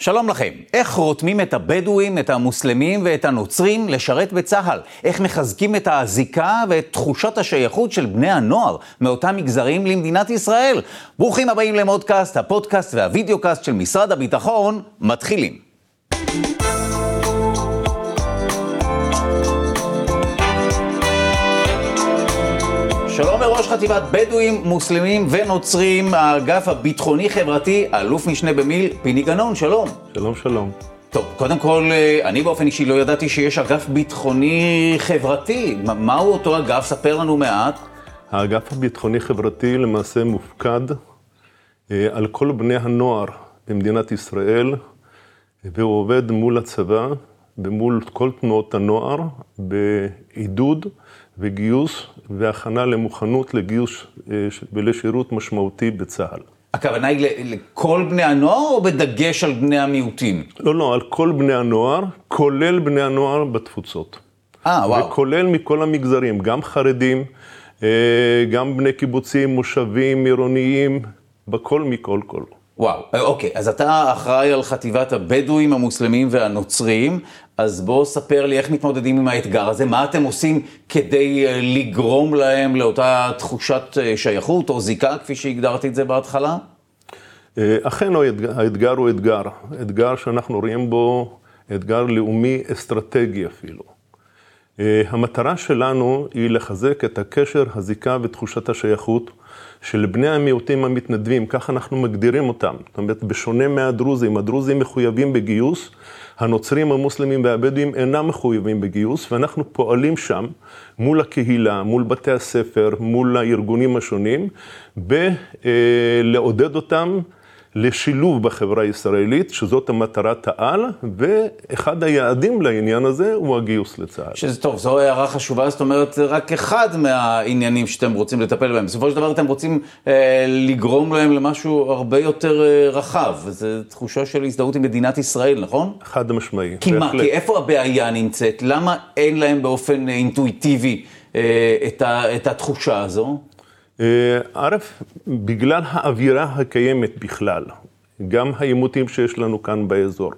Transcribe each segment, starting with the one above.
שלום לכם. איך רותמים את הבדואים, את המוסלמים ואת הנוצרים לשרת בצה"ל? איך מחזקים את הזיקה ואת תחושת השייכות של בני הנוער מאותם מגזרים למדינת ישראל? ברוכים הבאים למודקאסט, הפודקאסט והווידאו-קאסט של משרד הביטחון, מתחילים. שלום לראש חטיבת בדואים, מוסלמים ונוצרים, האגף הביטחוני-חברתי, אלוף משנה במיל, פיני גנון, שלום. שלום, שלום. טוב, קודם כל, אני באופן אישי לא ידעתי שיש אגף ביטחוני-חברתי. מהו אותו אגף? ספר לנו מעט. האגף הביטחוני-חברתי למעשה מופקד על כל בני הנוער במדינת ישראל, והוא עובד מול הצבא ומול כל תנועות הנוער בעידוד וגיוס והכנה למוכנות לגיוס ולשירות משמעותי בצה"ל. הכוונה היא לכל בני הנוער או בדגש על בני המיעוטים? לא, על כל בני הנוער, כולל בני הנוער בתפוצות. וואו. וכולל מכל המגזרים, גם חרדים, גם בני קיבוצים, מושבים, עירוניים, בכל מכל כל. וואו, אוקיי, אז אתה אחראי על חטיבת הבדואים, המוסלמים והנוצרים, אז בוא ספר לי איך מתמודדים עם האתגר הזה, מה אתם עושים כדי לגרום להם לאותה תחושת שייכות או זיקה, כפי שהגדרתי את זה בהתחלה? אכן האתגר הוא אתגר שאנחנו רואים בו אתגר לאומי אסטרטגי אפילו. המטרה שלנו היא לחזק את הקשר, הזיקה ותחושת השייכות של בני המיעוטים המתנדבים, כך אנחנו מגדירים אותם. זאת אומרת, בשונה מהדרוזים, הדרוזים מחויבים בגיוס, הנוצרים, המוסלמים והבדואים אינם מחויבים בגיוס, ואנחנו פועלים שם מול הקהילה, מול בתי הספר, מול הארגונים השונים, לעודד אותם לשילוב בחברה הישראלית, שזאת המטרת העל, ואחד היעדים לעניין הזה הוא הגיוס לצה"ל. שזה טוב, זו הערה חשובה, זאת אומרת, רק אחד מהעניינים שאתם רוצים לטפל בהם. בסופו של דבר אתם רוצים לגרום להם למשהו הרבה יותר רחב, זו תחושה של הזדהות עם מדינת ישראל, נכון? חד משמעי. כי איפה הבעיה נמצאת? למה אין להם באופן אינטואיטיבי את התחושה הזו? בגלל האווירה הקיימת בכלל, גם העימותים שיש לנו כאן באזור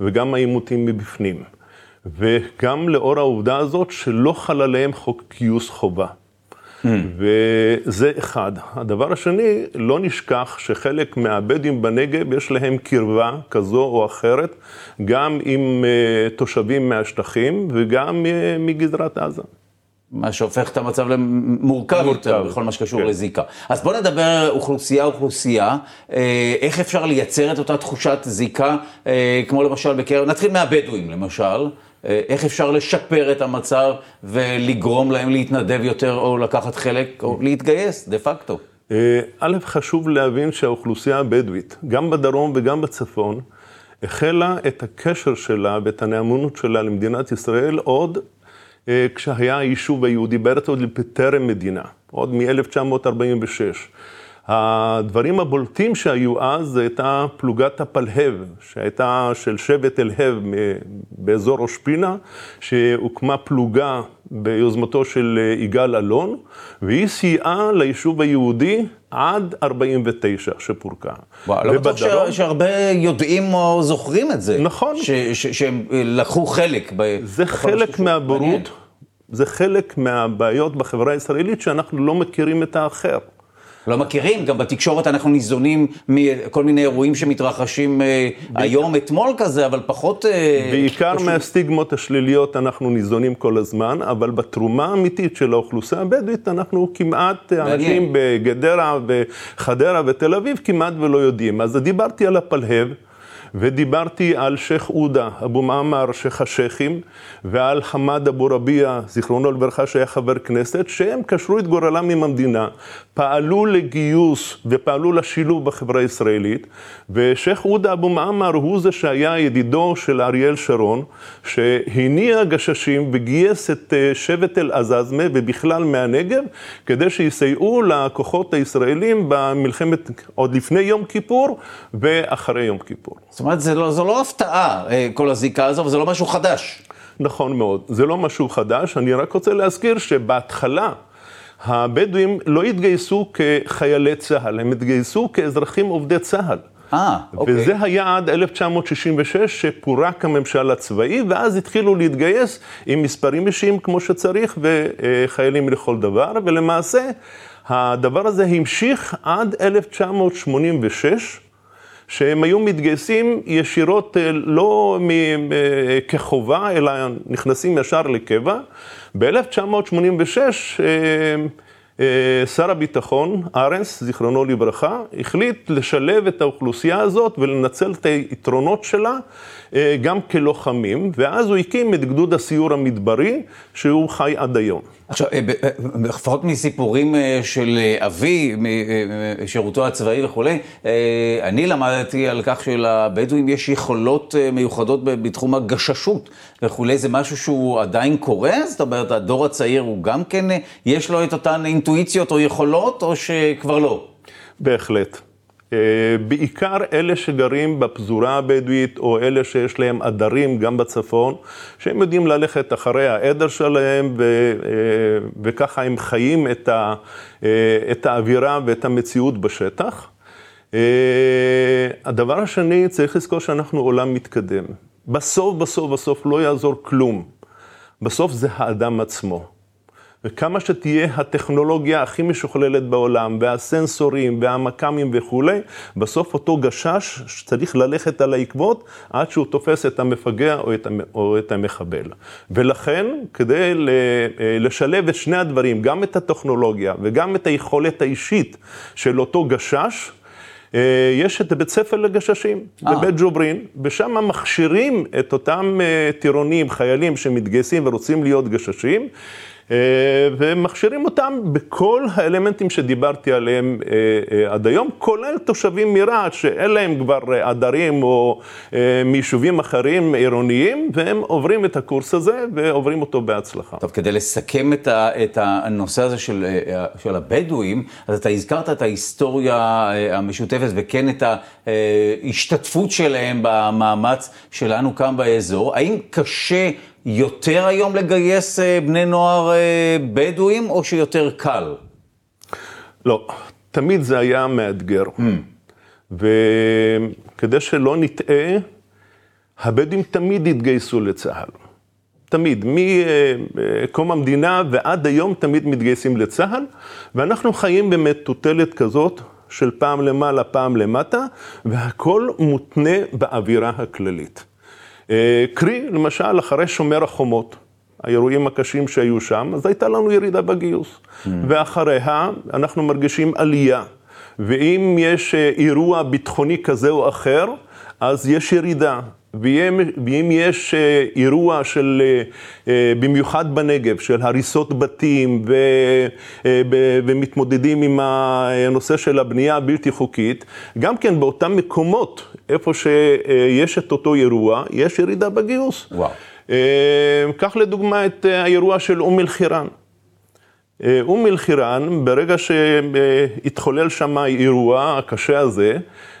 וגם העימותים מבפנים, וגם לאור העובדה הזאת שלא חל עליהם חוק גיוס חובה. וזה אחד. הדבר השני, לא נשכח שחלק מהבדואים בנגב יש להם קרבה כזו או אחרת, גם עם תושבים מהשטחים וגם מגזרת עזה. מה שהופך את המצב למורכב יותר בכל מה שקשור לזיקה. אז בואו נדבר אוכלוסייה, איך אפשר לייצר את אותה תחושת זיקה, כמו למשל נתחיל מהבדואים למשל, איך אפשר לשפר את המצב ולגרום להם להתנדב יותר או לקחת חלק או להתגייס דה פקטו? א', חשוב להבין שהאוכלוסייה הבדואית, גם בדרום וגם בצפון, החלה את הקשר שלה ואת הנאמנות שלה למדינת ישראל עוד כשהיה היישוב היהודי בארץ עוד לפטרם מדינה, עוד מ-1946. הדברים הבולטים שהיו אז, זה הייתה פלוגת הפלהב, שהייתה של שבט אל-עזאזמה באזור ראש פינה, שהוקמה פלוגה ביוזמתו של יגאל אלון, והיא סייעה ליישוב היהודי עד 49 שפורקה. וואו, לא בטוח שהרבה יודעים או זוכרים את זה. נכון. שהם לקחו חלק. זה חלק מהבורות, זה חלק מהבעיות בחברה הישראלית שאנחנו לא מכירים את האחר. לא מכירים, גם בתקשורת אנחנו ניזונים מכל מיני אירועים שמתרחשים היום אתמול כזה, אבל פחות... בעיקר מהסטיגמות השליליות אנחנו ניזונים כל הזמן, אבל בתרומה האמיתית של האוכלוסייה הבדואית, אנחנו כמעט, אנשים בגדרה וחדרה ותל אביב כמעט ולא יודעים. אז דיברתי על הפלהב, ודיברתי על שייך עודה אבו מאמר, שייך השייכים, ועל חמד אבו רביע, זיכרונו לברכה, שהיה חבר כנסת, שהם קשרו את גורלם עם המדינה, פעלו לגיוס ופעלו לשילוב בחברה הישראלית, ושייך עודה אבו מאמר הוא זה שהיה ידידו של אריאל שרון, שהניע גששים וגייס את שבט אל-עזאזמה ובכלל מהנגב, כדי שיסייעו לכוחות הישראלים במלחמת עוד לפני יום כיפור ואחרי יום כיפור. זאת אומרת, זו לא הפתעה, כל הזיקה הזו, וזה לא משהו חדש. נכון מאוד, זה לא משהו חדש. אני רק רוצה להזכיר שבהתחלה הבדואים לא התגייסו כחיילי צה"ל, הם התגייסו כאזרחים עובדי צה"ל. וזה היה עד 1966 שפורק הממשל הצבאי, ואז התחילו להתגייס עם מספרים אישיים כמו שצריך וחיילים לכל דבר, ולמעשה הדבר הזה המשיך עד 1986, שהם היו מתגייסים ישירות לא כחובה, אלא נכנסים ישר לקבע. ב-1986 שר הביטחון, ארנס, זיכרונו לברכה, החליט לשלב את האוכלוסייה הזאת ולנצל את היתרונות שלה גם כלוחמים, ואז הוא הקים את גדוד הסיור המדברי, שהוא חי עד היום. עכשיו, לפחות מסיפורים של אבי, משירותו הצבאי וכו', אני למדתי על כך שלבדואים יש יכולות מיוחדות בתחום הגששות וכו', זה משהו שהוא עדיין קורה? זאת אומרת, הדור הצעיר הוא גם כן, יש לו את אותן אינטואיציות או יכולות, או שכבר לא? בהחלט. בעיקר אלה שגרים בפזורה הבדואית, או אלה שיש להם עדרים גם בצפון, שהם יודעים ללכת אחרי העדר שלהם, וככה הם חיים את האווירה ואת המציאות בשטח. הדבר השני, צריך לזכור שאנחנו עולם מתקדם. בסוף לא יעזור כלום. בסוף זה האדם עצמו. וכמה שתהיה הטכנולוגיה הכי משוכללת בעולם, והסנסורים, והמקמים וכו', בסוף אותו גשש שצריך ללכת על העקבות, עד שהוא תופס את המפגע או את המחבל. ולכן, כדי לשלב את שני הדברים, גם את הטכנולוגיה וגם את היכולת האישית של אותו גשש, יש את בית ספר לגששים, בבית ג'וברין, ושם מכשירים את אותם טירונים, חיילים שמתגייסים ורוצים להיות גששים, ומכשירים אותם בכל האלמנטים שדיברתי עליהם עד היום, כולל תושבים מרעת שאין להם כבר עדרים או מיישובים אחרים עירוניים, והם עוברים את הקורס הזה ועוברים אותו בהצלחה. טוב, כדי לסכם את הנושא הזה של הבדואים, אז אתה הזכרת את ההיסטוריה המשותפת וכן את ההשתתפות שלהם במאמץ שלנו כאן באזור. האם קשה יותר היום לגייס בני נוער בדואים, או שיותר קל? לא, תמיד זה היה מאתגר. וכדי שלא נטעה, הבדואים תמיד התגייסו לצהל. תמיד, מקום המדינה ועד היום תמיד מתגייסים לצהל, ואנחנו חיים במטוטלת כזאת של פעם למעלה, פעם למטה, והכל מותנה באווירה הכללית. קרי, למשל, אחרי שומר החומות, האירועים הקשים שהיו שם, אז הייתה לנו ירידה בגיוס. ואחריה אנחנו מרגישים עלייה. ואם יש אירוע ביטחוני כזה או אחר, אז יש ירידה. ואם יש אירוע של, במיוחד בנגב, של הריסות בתים ומתמודדים עם הנושא של הבנייה הבלתי חוקית, גם כן באותם מקומות איפה שיש את אותו אירוע, יש ירידה בגיוס. וואו. כך לדוגמה את האירוע של אום אל-חיראן. אום אל-חיראן, ברגע שהתחולל שם האירוע הקשה הזה,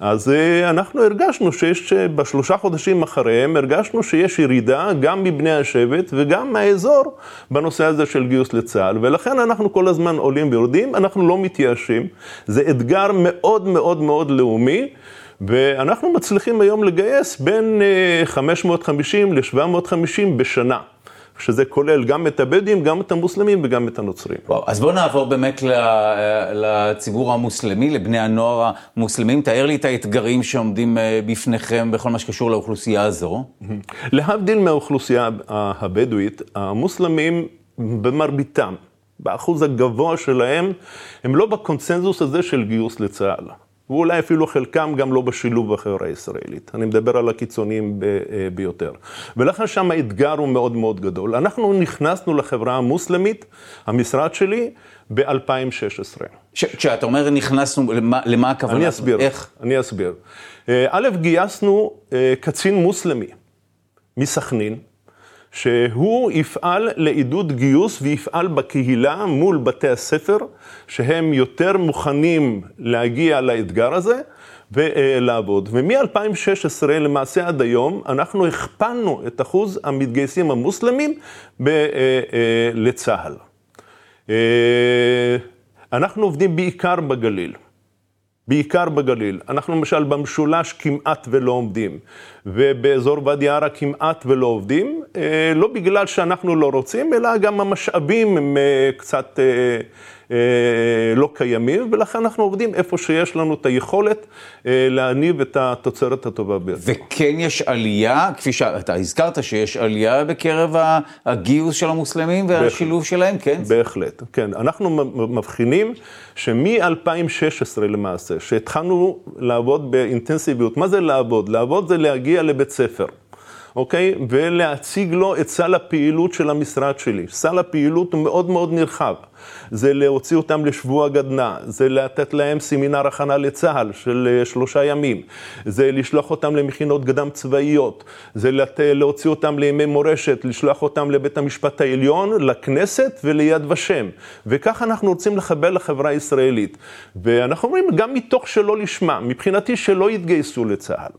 אז אנחנו הרגשנו שיש, בשלושה חודשים אחריהם, הרגשנו שיש ירידה גם מבני השבט וגם מהאזור בנושא הזה של גיוס לצה"ל. ולכן אנחנו כל הזמן עולים ויורדים, אנחנו לא מתייאשים. זה אתגר מאוד מאוד מאוד לאומי, ואנחנו מצליחים היום לגייס בין 550 ל-750 בשנה. שזה כולל גם את הבדואים, גם את המוסלמים וגם את הנוצרים. וואו, אז בואו נעבור באמת לציבור המוסלמי, לבני הנוער המוסלמים. תאר לי את האתגרים שעומדים בפניכם בכל מה שקשור לאוכלוסייה הזו. להבדיל מהאוכלוסייה הבדואית, המוסלמים במרביתם, באחוז הגבוה שלהם, הם לא בקונצנזוס הזה של גיוס לצה"ל. ואולי אפילו חלקם גם לא בשילוב בחברה הישראלית. אני מדבר על הקיצוניים ביותר. ולכן שם האתגר הוא מאוד מאוד גדול. אנחנו נכנסנו לחברה המוסלמית, המשרד שלי, ב-2016. כשאתה אומר נכנסנו, למה הכוונה? אני אסביר. איך? אני אסביר. א', גייסנו קצין מוסלמי מסכנין, שהוא יפעל לעידוד גיוס ויפעל בקהילה מול בתי הספר, שהם יותר מוכנים להגיע לאתגר הזה ולעבוד. ומ-2016 למעשה עד היום, אנחנו הכפלנו את אחוז המתגייסים המוסלמים לצה"ל. אנחנו עובדים בעיקר בגליל. בעיקר בגליל. אנחנו למשל במשולש כמעט ולא עומדים, ובאזור ואדי ערה כמעט ולא עובדים, לא בגלל שאנחנו לא רוצים, אלא גם המשאבים הם קצת לא קיימים, ולכן אנחנו עובדים איפה שיש לנו את היכולת להניב את התוצרת הטובה ביותר. וכן יש עלייה, כפי שאתה הזכרת שיש עלייה בקרב הגיוס של המוסלמים והשילוב שלהם, כן? בהחלט, כן. אנחנו מבחינים שמ-2016 למעשה, שהתחלנו לעבוד באינטנסיביות. מה זה לעבוד? לעבוד זה להגיע לבית ספר. אוקיי? ולהציג לו את סל הפעילות של המשרד שלי. סל הפעילות הוא מאוד מאוד נרחב. זה להוציא אותם לשבוע גדנה, זה לתת להם סמינר הכנה לצהל של 3 ימים, זה לשלוח אותם למכינות קדם צבאיות, זה להוציא אותם לימי מורשת, לשלוח אותם לבית המשפט העליון, לכנסת וליד ושם. וכך אנחנו רוצים לחבר לחברה הישראלית. ואנחנו אומרים גם מתוך שלא לשמה, מבחינתי שלא יתגייסו לצהל.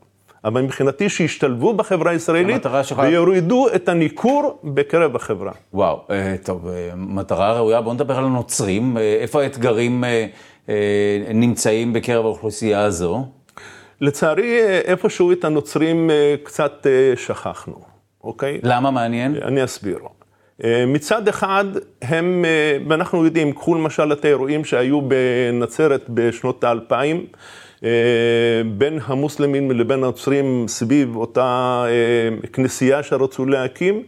אבל מבחינתי שישתלבו בחברה הישראלית ויורידו את הניכור בקרב החברה. וואו, טוב, מטרה ראויה. בואו נדבר על הנוצרים. איפה האתגרים נמצאים בקרב האוכלוסייה הזו? לצערי, איפשהו את הנוצרים קצת שכחנו, אוקיי? למה מעניין? אני אסביר. מצד אחד, הם, ואנחנו יודעים, קחו למשל את האירועים שהיו בנצרת בשנות ה-2000, בין המוסלמים לבין הנוצרים סביב אותה כנסייה שרצו להקים,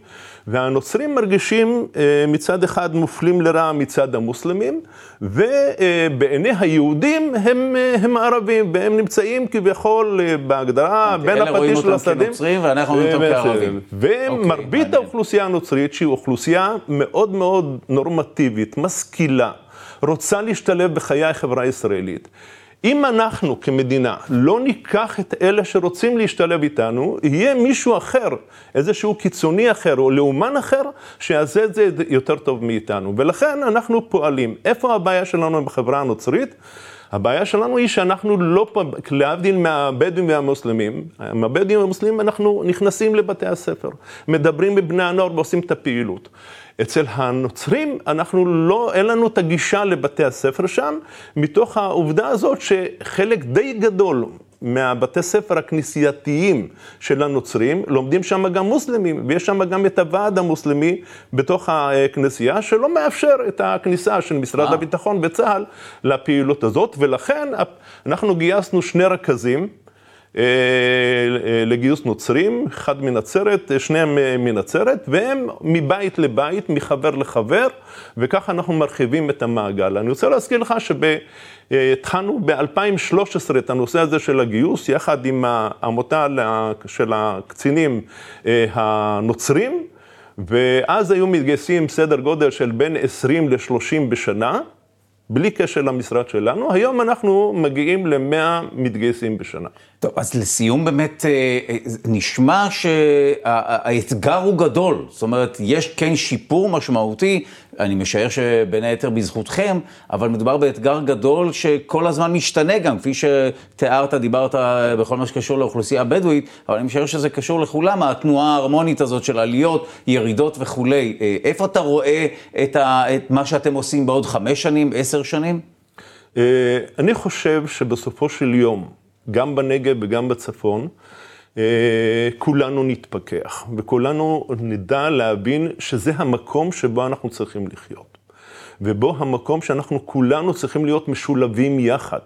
והנוצרים מרגישים מצד אחד מופלים לרעה מצד המוסלמים, ובעיני היהודים הם ערבים, והם נמצאים כביכול בהגדרה בין הפטיש של השדה, ואנחנו רואים אותם כערבים. ומרבית האוכלוסייה הנוצרית, שהיא אוכלוסייה מאוד מאוד נורמטיבית, משכילה, רוצה להשתלב בחיי החברה הישראלית. אם אנחנו כמדינה לא ניקח את אלה שרוצים להשתלב איתנו, יהיה מישהו אחר, איזשהו קיצוני אחר או לאומן אחר, שיעשה את זה יותר טוב מאיתנו. ולכן אנחנו פועלים. איפה הבעיה שלנו בחברה הנוצרית? הבעיה שלנו היא שאנחנו לא, להבדיל מהבדואים והמוסלמים, מהבדואים והמוסלמים אנחנו נכנסים לבתי הספר, מדברים בבני הנוער ועושים את הפעילות. אצל הנוצרים אנחנו לא, אין לנו את הגישה לבתי הספר שם, מתוך העובדה הזאת שחלק די גדול מהבתי ספר הכנסייתיים של הנוצרים, לומדים שם גם מוסלמים, ויש שם גם את הוועד המוסלמי בתוך הכנסייה, שלא מאפשר את הכניסה של משרד הביטחון וצהל לפעילות הזאת, ולכן אנחנו גייסנו 2 רכזים, לגיוס נוצרים, אחד מנצרת, 2 מנצרת, והם מבית לבית, מחבר לחבר, וככה אנחנו מרחיבים את המעגל. אני רוצה להזכיר לך התחלנו ב-2013 את הנושא הזה של הגיוס, יחד עם העמותה של הקצינים הנוצרים, ואז היו מתגייסים סדר גודל של בין 20 ל-30 בשנה, בלי קשר למשרד שלנו. היום אנחנו מגיעים ל100 מתגייסים בשנה. טוב, אז לסיום באמת נשמע שהאתגר הוא גדול. זאת אומרת, יש כן שיפור משמעותי, אני משער שבין היתר בזכותכם, אבל מדובר באתגר גדול שכל הזמן משתנה גם, כפי שתיארת, דיברת בכל מה שקשור לאוכלוסייה הבדואית, אבל אני משער שזה קשור לכולם, התנועה ההרמונית הזאת של עליות, ירידות וכו'. איפה אתה רואה את מה שאתם עושים בעוד 5 שנים, 10 שנים? אני חושב שבסופו של יום, גם בנגב וגם בצפון, כולנו נתפכח, וכולנו נדע להבין שזה המקום שבו אנחנו צריכים לחיות, ובו המקום שאנחנו כולנו צריכים להיות משולבים יחד.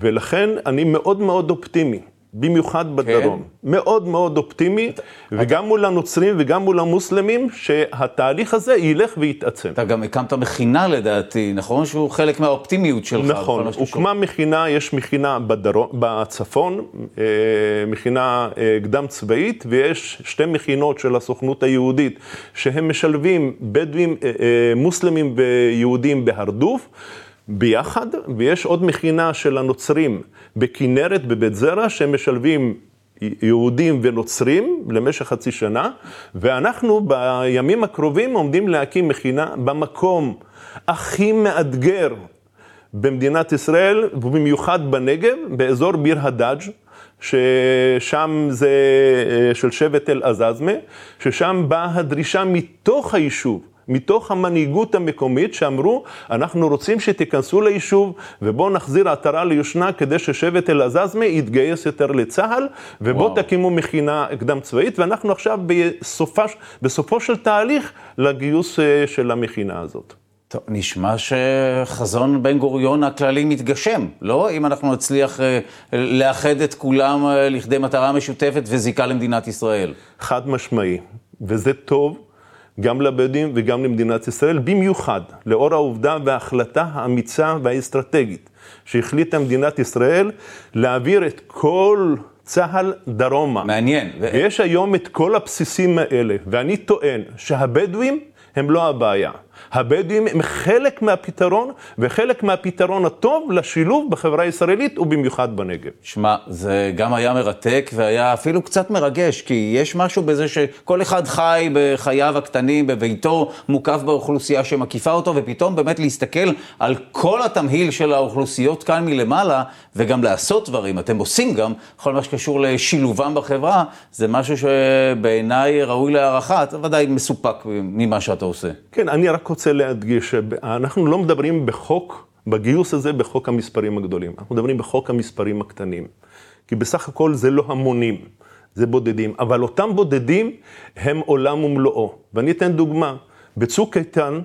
ולכן אני מאוד מאוד אופטימי, במיוחד בדרום, מאוד מאוד אופטימי, וגם מול הנוצרים וגם מול המוסלמים, שהתהליך הזה ילך ויתעצם. אתה גם הקמת מכינה לדעתי, נכון? שהוא חלק מהאופטימיות שלך. נכון, הוקמה מכינה, יש מכינה בצפון, מכינה קדם צבאית, ויש 2 מכינות של הסוכנות היהודית, שהם משלבים בדואים, מוסלמים ויהודים בהרדוף, ביחד, ויש עוד מכינה של הנוצרים בכנרת, בבית זרע, שהם משלבים יהודים ונוצרים למשך 0.5 שנה, ואנחנו בימים הקרובים עומדים להקים מכינה במקום הכי מאתגר במדינת ישראל, ובמיוחד בנגב, באזור ביר הדג', ששם זה של שבט אל-עזאזמה, ששם באה הדרישה מתוך היישוב, מתוך המנהיגות המקומית שאמרו, אנחנו רוצים שתיכנסו ליישוב ובואו נחזיר עטרה ליושנה כדי ששבט אל-עזאזמה יתגייס יותר לצהל, ובואו תקימו מכינה קדם צבאית, ואנחנו עכשיו בסופו של תהליך לגיוס של המכינה הזאת. טוב, נשמע שחזון בן גוריון הכללי מתגשם, לא? אם אנחנו נצליח לאחד את כולם לכדי מטרה משותפת וזיקה למדינת ישראל. חד משמעי, וזה טוב גם לבדים וגם למדינת ישראל, במיוחד לאור העובדה וההחלטה האמיצה והאסטרטגית שהחליטה מדינת ישראל להעביר את כל צהל דרומה. מעניין. ויש היום את כל הבסיסים האלה, ואני טוען שהבדואים הם לא הבעיה. הבדואים הם חלק מהפתרון, וחלק מהפתרון הטוב לשילוב בחברה הישראלית ובמיוחד בנגב. שמע, זה גם היה מרתק והיה אפילו קצת מרגש, כי יש משהו בזה שכל אחד חי בחייו הקטנים, בביתו, מוקף באוכלוסייה שמקיפה אותו, ופתאום באמת להסתכל על כל התמהיל של האוכלוסיות כאן מלמעלה, וגם לעשות דברים, אתם עושים גם, כל מה שקשור לשילובם בחברה, זה משהו שבעיניי ראוי להערכה, אתה ודאי מסופק ממה שאתה עושה. כן, אני רק רוצה להדגיש שאנחנו לא מדברים בגיוס הזה בחוק המספרים הגדולים, אנחנו מדברים בחוק המספרים הקטנים, כי בסך הכל זה לא המונים, זה בודדים, אבל אותם בודדים הם עולם ומלואו. ואני אתן דוגמה, בצוק איתן,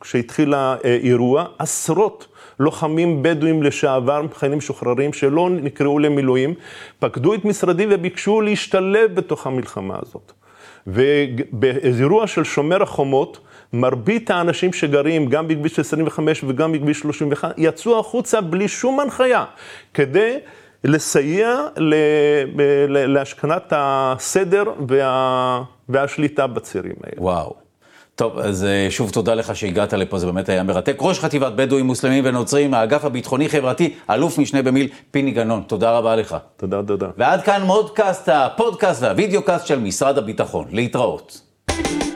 כשהתחיל האירוע, עשרות לוחמים בדואים לשעבר, חיילים משוחררים שלא נקראו למילואים, פקדו את משרדי וביקשו להשתלב בתוך המלחמה הזאת. ובאירוע של שומר החומות, מרבית האנשים שגרים גם בכביש 25 וגם בכביש 31 יצאו החוצה בלי שום הנחיה כדי לסייע להשכנת הסדר והשליטה בצירים האלה. וואו. טוב, אז שוב תודה לך שהגעת לפה, זה באמת היה מרתק. ראש חטיבת בדואים, מוסלמים ונוצרים, האגף הביטחוני חברתי, אלוף משנה במיל פיני גנון. תודה רבה לך. תודה, תודה. ועד כאן מודקאסט, הפודקאסט והווידאו קאסט של משרד הביטחון. להתראות.